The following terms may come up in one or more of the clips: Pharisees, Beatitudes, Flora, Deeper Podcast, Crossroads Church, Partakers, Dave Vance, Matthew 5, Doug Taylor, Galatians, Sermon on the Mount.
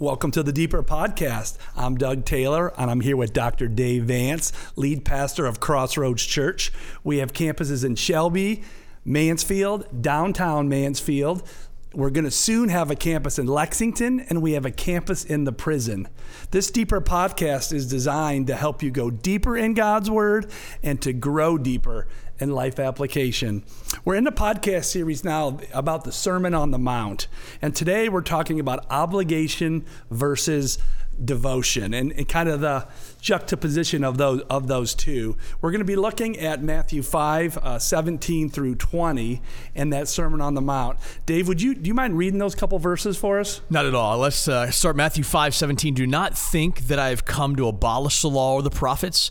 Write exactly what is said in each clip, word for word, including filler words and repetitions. Welcome to the Deeper Podcast. I'm Doug Taylor, and I'm here with Doctor Dave Vance, lead pastor of Crossroads Church. We have campuses in Shelby, Mansfield, downtown Mansfield. We're going to soon have a campus in Lexington, and we have a campus in the prison. This Deeper Podcast is designed to help you go deeper in God's Word and to grow deeper in life application. We're in the podcast series now about the Sermon on the Mount, and today we're talking about obligation versus devotion and, and kind of the juxtaposition of those of those two. We're going to be looking at Matthew five, uh, seventeen through twenty, and that Sermon on the Mount. Dave, would you do you mind reading those couple verses for us? Not at all. Let's uh, start Matthew five, seventeen. Do not think that I have come to abolish the law or the prophets.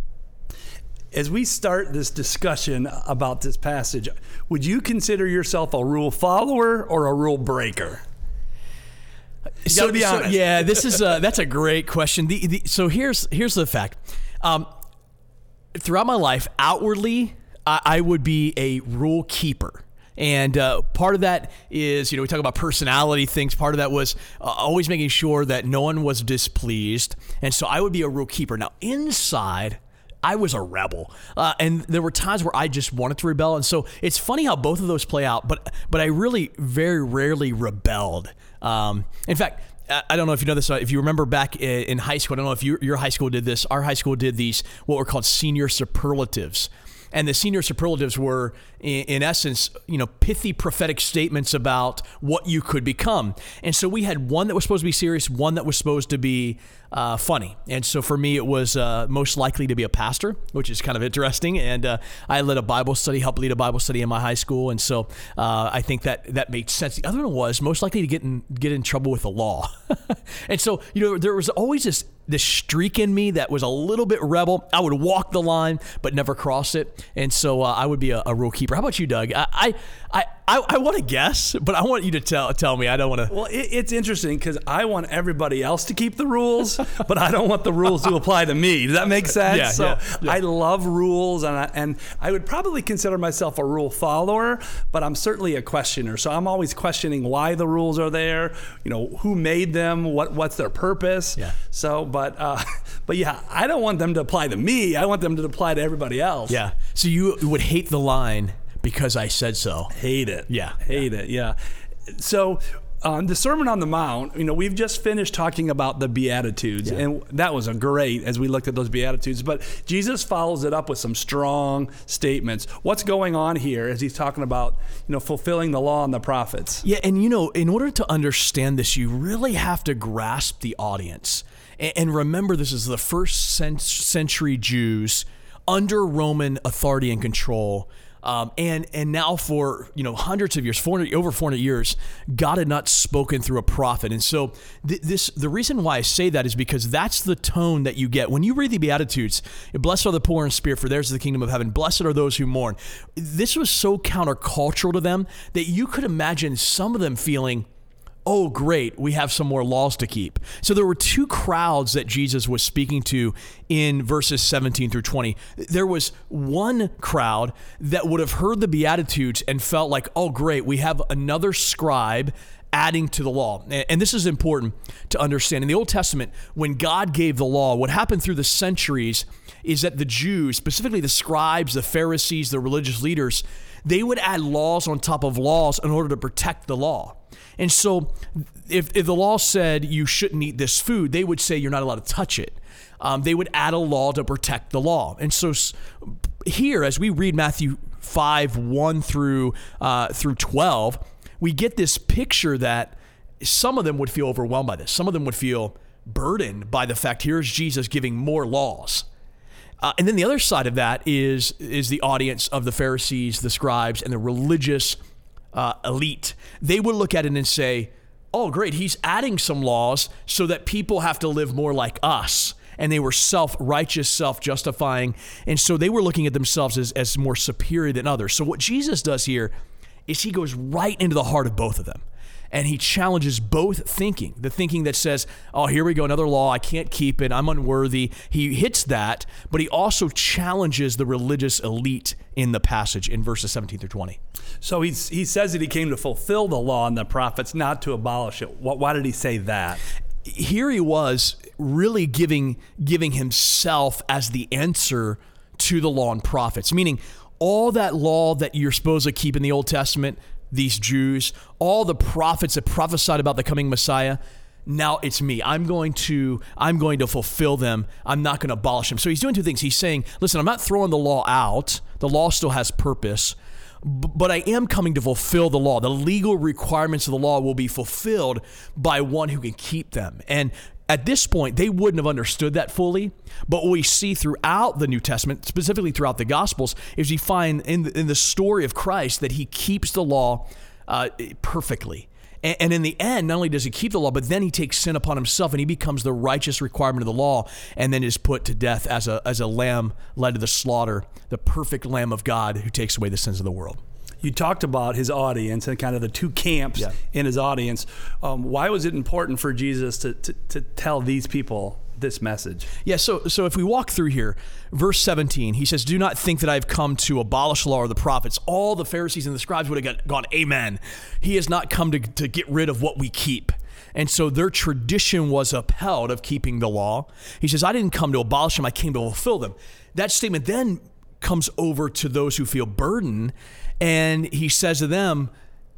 As we start this discussion about this passage, would you consider yourself a rule follower or a rule breaker? You so, gotta be honest. So, yeah, this is a, that's a great question. The, the, so here's here's the fact. Um, throughout my life, outwardly, I, I would be a rule keeper. And uh, part of that is, you know, we talk about personality things. Part of that was uh, always making sure that no one was displeased. And so I would be a rule keeper. Now, inside, I was a rebel, uh, and there were times where I just wanted to rebel, and so it's funny how both of those play out, but but I really very rarely rebelled. Um, in fact, I don't know if you know this, if you remember back in high school, I don't know if you, your high school did this, our high school did these, what were called senior superlatives. And the senior superlatives were, in essence, you know, pithy prophetic statements about what you could become. And so we had one that was supposed to be serious, one that was supposed to be uh, funny. And so for me, it was uh, most likely to be a pastor, which is kind of interesting. And uh, I led a Bible study, helped lead a Bible study in my high school. And so uh, I think that that made sense. The other one was most likely to get in, get in trouble with the law. And so, you know, there was always this this streak in me that was a little bit rebel. I would walk the line, but never cross it. And so uh, I would be a, a rule keeper. How about you, Doug? I I, I, I want to guess, but I want you to tell tell me. I don't want to. Well, it, it's interesting because I want everybody else to keep the rules, but I don't want the rules to apply to me. Does that make sense? Yeah, so yeah, yeah. I love rules, and I, and I would probably consider myself a rule follower, but I'm certainly a questioner. So I'm always questioning why the rules are there, you know, who made them, what what's their purpose. Yeah. So, but uh, but yeah, I don't want them to apply to me. I want them to apply to everybody else. Yeah. So you would hate the line because I said so. Hate it. Yeah. Hate yeah. it. Yeah. So um, the Sermon on the Mount, you know, we've just finished talking about the Beatitudes, yeah. and that was a great as we looked at those Beatitudes. But Jesus follows it up with some strong statements. What's going on here as he's talking about, you know, fulfilling the law and the prophets? Yeah. And, you know, in order to understand this, you really have to grasp the audience. And remember, this is the first century Jews under Roman authority and control. Um, and and now for, you know, hundreds of years, four hundred, over four hundred years, God had not spoken through a prophet. And so th- this the reason why I say that is because that's the tone that you get. When you read the Beatitudes, blessed are the poor in spirit, for theirs is the kingdom of heaven. Blessed are those who mourn. This was so countercultural to them that you could imagine some of them feeling, oh, great, we have some more laws to keep. So there were two crowds that Jesus was speaking to in verses seventeen through twenty. There was one crowd that would have heard the Beatitudes and felt like, oh, great, we have another scribe adding to the law. And this is important to understand. In the Old Testament, when God gave the law, what happened through the centuries is that the Jews, specifically the scribes, the Pharisees, the religious leaders, they would add laws on top of laws in order to protect the law. And so if, if the law said you shouldn't eat this food, they would say you're not allowed to touch it. Um, they would add a law to protect the law. And so here, as we read Matthew five, one through, uh, through twelve, we get this picture that some of them would feel overwhelmed by this. Some of them would feel burdened by the fact here's Jesus giving more laws. Uh, and then the other side of that is, is the audience of the Pharisees, the scribes, and the religious Uh, elite. They would look at it and say, oh, great, he's adding some laws so that people have to live more like us. And they were self-righteous, self-justifying. And so they were looking at themselves as, as more superior than others. So what Jesus does here is he goes right into the heart of both of them. And he challenges both thinking, the thinking that says, oh, here we go, another law, I can't keep it, I'm unworthy. He hits that, but he also challenges the religious elite in the passage in verses seventeen through twenty. So he's, he says that he came to fulfill the law and the prophets, not to abolish it. Why did he say that? Here he was really giving, giving himself as the answer to the law and prophets, meaning all that law that you're supposed to keep in the Old Testament, these Jews, all the prophets that prophesied about the coming Messiah, now it's me. I'm going to I'm going to fulfill them. I'm not going to abolish them. So he's doing two things. He's saying, listen, I'm not throwing the law out. The law still has purpose, but I am coming to fulfill the law. The legal requirements of the law will be fulfilled by one who can keep them. And at this point, they wouldn't have understood that fully, but what we see throughout the New Testament, specifically throughout the Gospels, is we find in the, in the story of Christ that he keeps the law uh, perfectly. And, and in the end, not only does he keep the law, but then he takes sin upon himself and he becomes the righteous requirement of the law and then is put to death as a, as a lamb led to the slaughter, the perfect Lamb of God who takes away the sins of the world. You talked about his audience and kind of the two camps yeah. in his audience. Um, why was it important for Jesus to, to, to tell these people this message? Yeah, so so if we walk through here, verse seventeen, he says, do not think that I've come to abolish law or the prophets. All the Pharisees and the scribes would have gone, amen. He has not come to, to get rid of what we keep. And so their tradition was upheld of keeping the law. He says, I didn't come to abolish them, I came to fulfill them. That statement then comes over to those who feel burdened, and he says to them,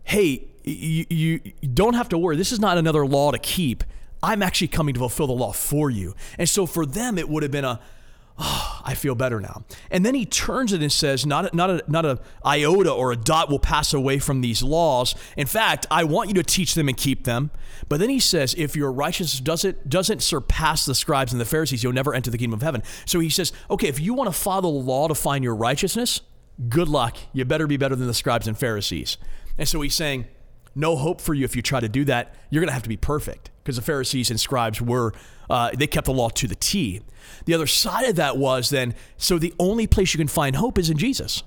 hey, you, you don't have to worry. This is not another law to keep. I'm actually coming to fulfill the law for you. And so for them, it would have been a, oh, I feel better now. And then he turns it and says, not a, not a, not a iota or a dot will pass away from these laws. In fact, I want you to teach them and keep them. But then he says, if your righteousness doesn't, doesn't surpass the scribes and the Pharisees, you'll never enter the kingdom of heaven. So he says, okay, if you want to follow the law to find your righteousness, good luck. You better be better than the scribes and Pharisees. And so he's saying, no hope for you if you try to do that. You're going to have to be perfect, because the Pharisees and scribes were, uh, they kept the law to the T. The other side of that was then, so the only place you can find hope is in Jesus.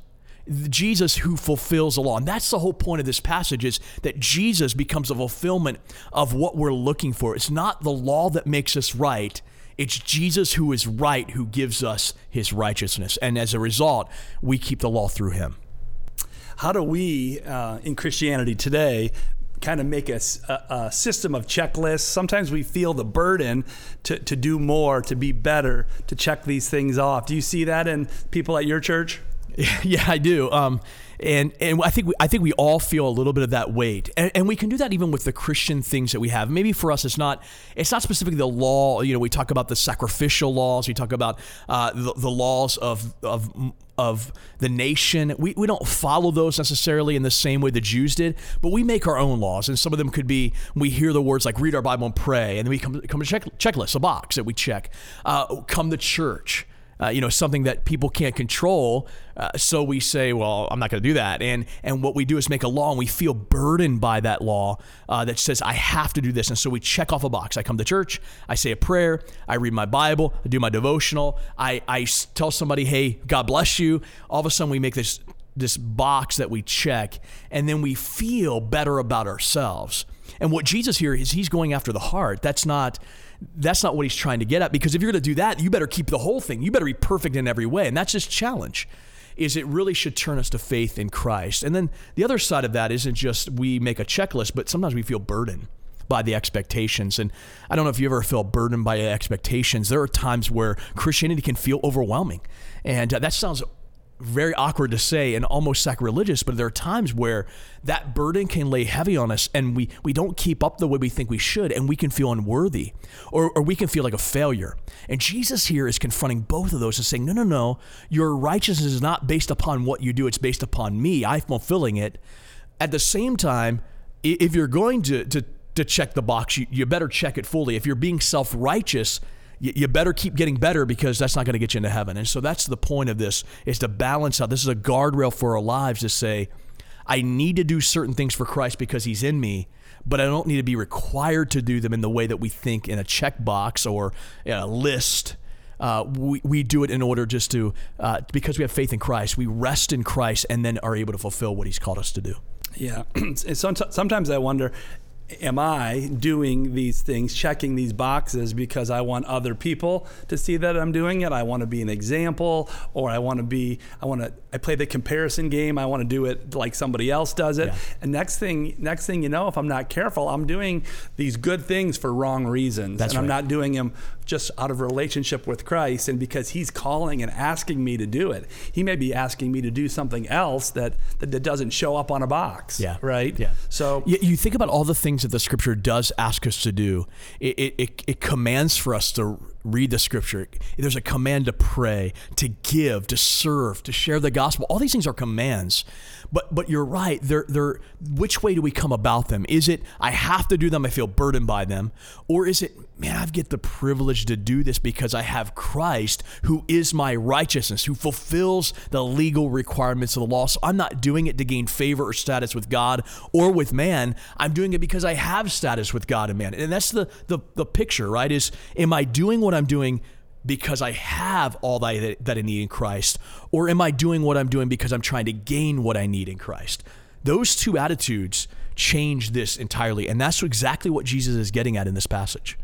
Jesus who fulfills the law. And that's the whole point of this passage, is that Jesus becomes a fulfillment of what we're looking for. It's not the law that makes us right. It's Jesus who is right, who gives us his righteousness. And as a result, we keep the law through him. How do we uh, in Christianity today kind of make a, a system of checklists? Sometimes we feel the burden to, to do more, to be better, to check these things off. Do you see that in people at your church? Yeah, I do. Um, and and I think we, I think we all feel a little bit of that weight. And, and we can do that even with the Christian things that we have. Maybe for us, it's not it's not specifically the law. You know, we talk about the sacrificial laws. We talk about uh, the, the laws of of of the nation. We, we don't follow those necessarily in the same way the Jews did, but we make our own laws. And some of them could be, we hear the words like read our Bible and pray. And then we come, come to check checklist, a box that we check. Uh, come to church. Uh, you know, something that people can't control. Uh, so we say, well, I'm not going to do that. And and what we do is make a law, and we feel burdened by that law uh, that says, I have to do this. And so we check off a box. I come to church. I say a prayer. I read my Bible. I do my devotional. I, I tell somebody, hey, God bless you. All of a sudden we make this this box that we check, and then we feel better about ourselves. And what Jesus here is, he's going after the heart. That's not that's not what he's trying to get at, because if you're going to do that, you better keep the whole thing. You better be perfect in every way. And that's his challenge, is it really should turn us to faith in Christ. And then the other side of that isn't just we make a checklist, but sometimes we feel burdened by the expectations. And I don't know if you ever felt burdened by expectations. There are times where Christianity can feel overwhelming. And uh, that sounds very awkward to say and almost sacrilegious, but there are times where that burden can lay heavy on us, and we, we don't keep up the way we think we should, and we can feel unworthy, or, or we can feel like a failure. And Jesus here is confronting both of those and saying, no, no, no, your righteousness is not based upon what you do. It's based upon me. I'm fulfilling it. At the same time, if you're going to, to, to check the box, you, you better check it fully. If you're being self-righteous, you better keep getting better, because that's not going to get you into heaven. And so that's the point of this, is to balance out. This is a guardrail for our lives to say, I need to do certain things for Christ because he's in me, but I don't need to be required to do them in the way that we think in a checkbox or a list. Uh, we, we do it in order just to, uh, because we have faith in Christ, we rest in Christ and then are able to fulfill what he's called us to do. Yeah. Sometimes I wonder, am I doing these things, checking these boxes because I want other people to see that I'm doing it? I want to be an example, or I want to be, I want to, I play the comparison game. I want to do it like somebody else does it. Yeah. And next thing, next thing you know, if I'm not careful, I'm doing these good things for wrong reasons. That's and I'm right. not doing them just out of relationship with Christ and because he's calling and asking me to do it. He may be asking me to do something else that, that, that doesn't show up on a box. Yeah. Right. Yeah. So you, you think about all the things that the scripture does ask us to do. It, it it commands for us to read the scripture. There's a command to pray, to give, to serve, to share the gospel. All these things are commands. But but you're right. They're, they're, which way do we come about them? Is it, I have to do them, I feel burdened by them? Or is it, man, I get the privilege to do this because I have Christ who is my righteousness, who fulfills the legal requirements of the law. So I'm not doing it to gain favor or status with God or with man. I'm doing it because I have status with God and man. And that's the the, the picture, right? Is, am I doing what I'm doing because I have all that, that I need in Christ? Or am I doing what I'm doing because I'm trying to gain what I need in Christ? Those two attitudes change this entirely. And that's exactly what Jesus is getting at in this passage.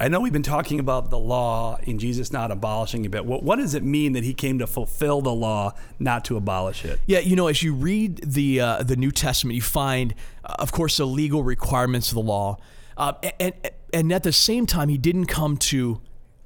I know we've been talking about the law and Jesus not abolishing it. What, what does it mean that he came to fulfill the law, not to abolish it? Yeah, you know, as you read the uh, the New Testament, you find, uh, of course, the legal requirements of the law. Uh, and, and at the same time, he didn't come to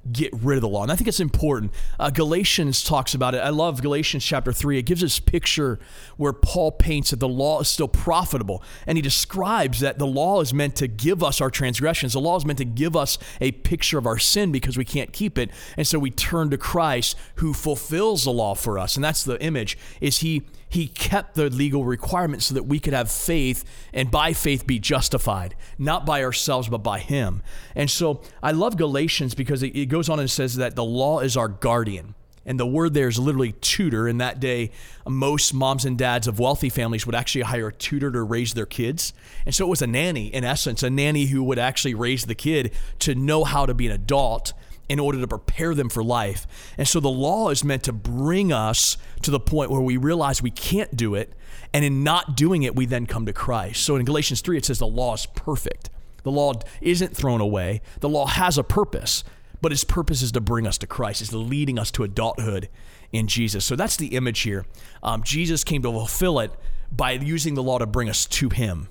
get rid of the law. And I think it's important. Uh, Galatians talks about it. I love Galatians chapter three. It gives this picture where Paul paints that the law is still profitable. And he describes that the law is meant to give us our transgressions. The law is meant to give us a picture of our sin because we can't keep it. And so we turn to Christ who fulfills the law for us. And that's the image, is he He kept the legal requirements so that we could have faith and by faith be justified, not by ourselves, but by him. And so I love Galatians because it goes on and says that the law is our guardian. And the word there is literally tutor. In that day, most moms and dads of wealthy families would actually hire a tutor to raise their kids. And so it was a nanny, in essence, a nanny who would actually raise the kid to know how to be an adult in order to prepare them for life. And so the law is meant to bring us to the point where we realize we can't do it, and in not doing it, we then come to Christ. So in Galatians three, it says the law is perfect. The law isn't thrown away. The law has a purpose, but its purpose is to bring us to Christ. It's leading us to adulthood in Jesus. So that's the image here. Um, Jesus came to fulfill it by using the law to bring us to him,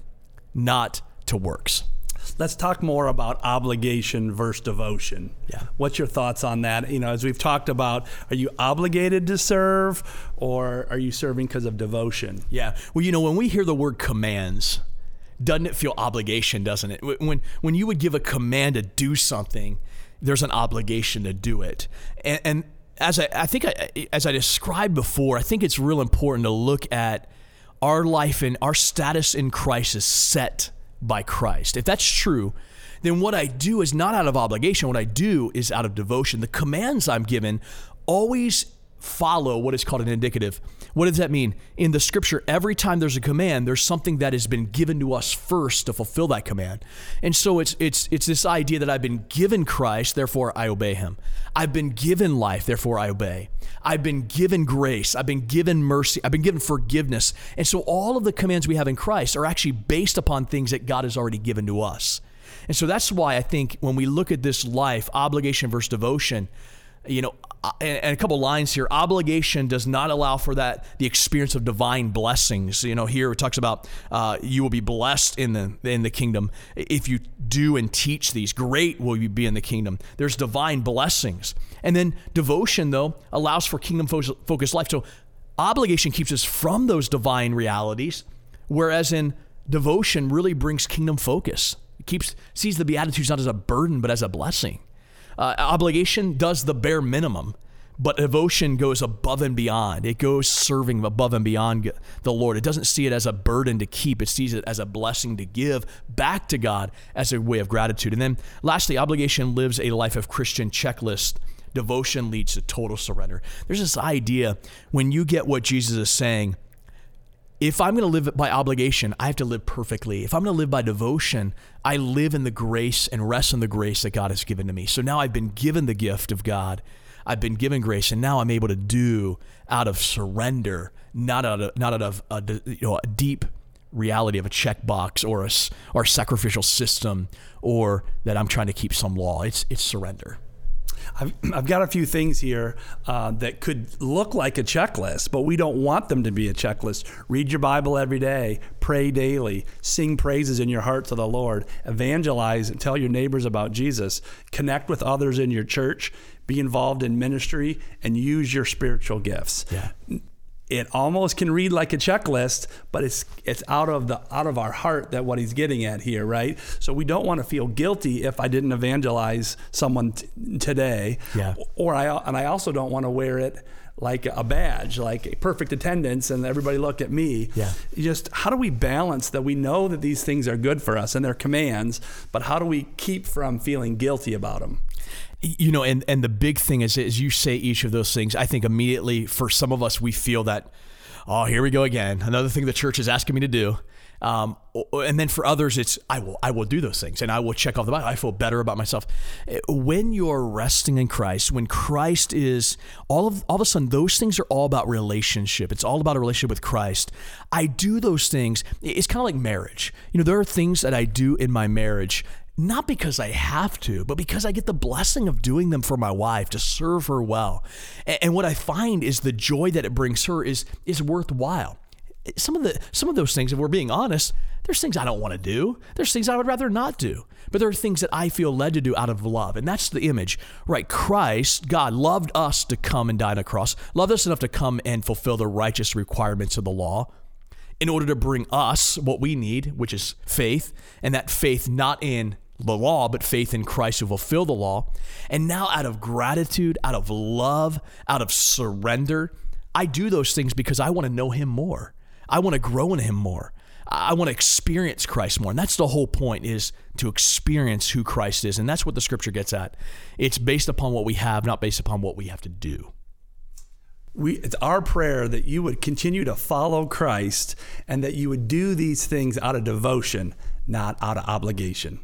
not to works. Let's talk more about obligation versus devotion. Yeah. What's your thoughts on that? You know, as we've talked about, are you obligated to serve, or are you serving because of devotion? Yeah. Well, you know, when we hear the word commands, doesn't it feel obligation, doesn't it? When when you would give a command to do something, there's an obligation to do it. And, and as I, I think, I, as I described before, I think it's real important to look at our life and our status in Christ is set by Christ. If that's true, then what I do is not out of obligation. What I do is out of devotion. The commands I'm given always follow what is called an indicative. What does that mean? In the scripture, every time there's a command, there's something that has been given to us first to fulfill that command. And so it's it's it's this idea that I've been given Christ, therefore I obey him. I've been given life, therefore I obey. I've been given grace. I've been given mercy. I've been given forgiveness. And so all of the commands we have in Christ are actually based upon things that God has already given to us. And so that's why I think when we look at this life, obligation versus devotion, you know, and a couple lines here. Obligation does not allow for that, the experience of divine blessings. You know, here it talks about uh, you will be blessed in the in the kingdom if you do and teach these. Great will you be in the kingdom. There's divine blessings. And then devotion, though, allows for kingdom-focused life. So obligation keeps us from those divine realities, whereas in devotion really brings kingdom focus. It keeps sees the Beatitudes not as a burden, but as a blessing. Uh, obligation does the bare minimum, but devotion goes above and beyond. It goes serving above and beyond the Lord. It doesn't see it as a burden to keep. It sees it as a blessing to give back to God as a way of gratitude. And then lastly, obligation lives a life of Christian checklist. Devotion leads to total surrender. There's this idea when you get what Jesus is saying, if I'm going to live by obligation, I have to live perfectly. If I'm going to live by devotion, I live in the grace and rest in the grace that God has given to me. So now I've been given the gift of God. I've been given grace, and now I'm able to do out of surrender, not out of not out of a, you know, a deep reality of a checkbox or a or a sacrificial system, or that I'm trying to keep some law. It's it's surrender. I've, I've got a few things here uh, that could look like a checklist, but we don't want them to be a checklist. Read your Bible every day, pray daily, sing praises in your heart to the Lord, evangelize and tell your neighbors about Jesus, connect with others in your church, be involved in ministry, and use your spiritual gifts. Yeah. It almost can read like a checklist, but it's it's out of the out of our heart that what he's getting at here, right? So we don't want to feel guilty if I didn't evangelize someone t- today, yeah. Or I and I also don't want to wear it like a badge, like a perfect attendance, and everybody look at me. Yeah. Just how do we balance that? We know that these things are good for us and they're commands, but how do we keep from feeling guilty about them? You know, and, and the big thing is, as you say each of those things, I think immediately for some of us, we feel that, oh, here we go again. Another thing the church is asking me to do. Um, and then for others, it's, I will, I will do those things and I will check off the Bible. I feel better about myself. When you're resting in Christ, when Christ is all of, all of a sudden, those things are all about relationship. It's all about a relationship with Christ. I do those things. It's kind of like marriage. You know, there are things that I do in my marriage, not because I have to, but because I get the blessing of doing them for my wife, to serve her well. And, and what I find is the joy that it brings her is is worthwhile. Some of the some of those things, if we're being honest, there's things I don't want to do. There's things I would rather not do. But there are things that I feel led to do out of love. And that's the image, right? Christ, God, loved us to come and die on a cross, loved us enough to come and fulfill the righteous requirements of the law, in order to bring us what we need, which is faith, and that faith not in the law, but faith in Christ who fulfilled the law. And now out of gratitude, out of love, out of surrender, I do those things because I want to know him more. I want to grow in him more. I want to experience Christ more. And that's the whole point, is to experience who Christ is. And that's what the scripture gets at. It's based upon what we have, not based upon what we have to do. We, it's our prayer that you would continue to follow Christ and that you would do these things out of devotion, not out of obligation.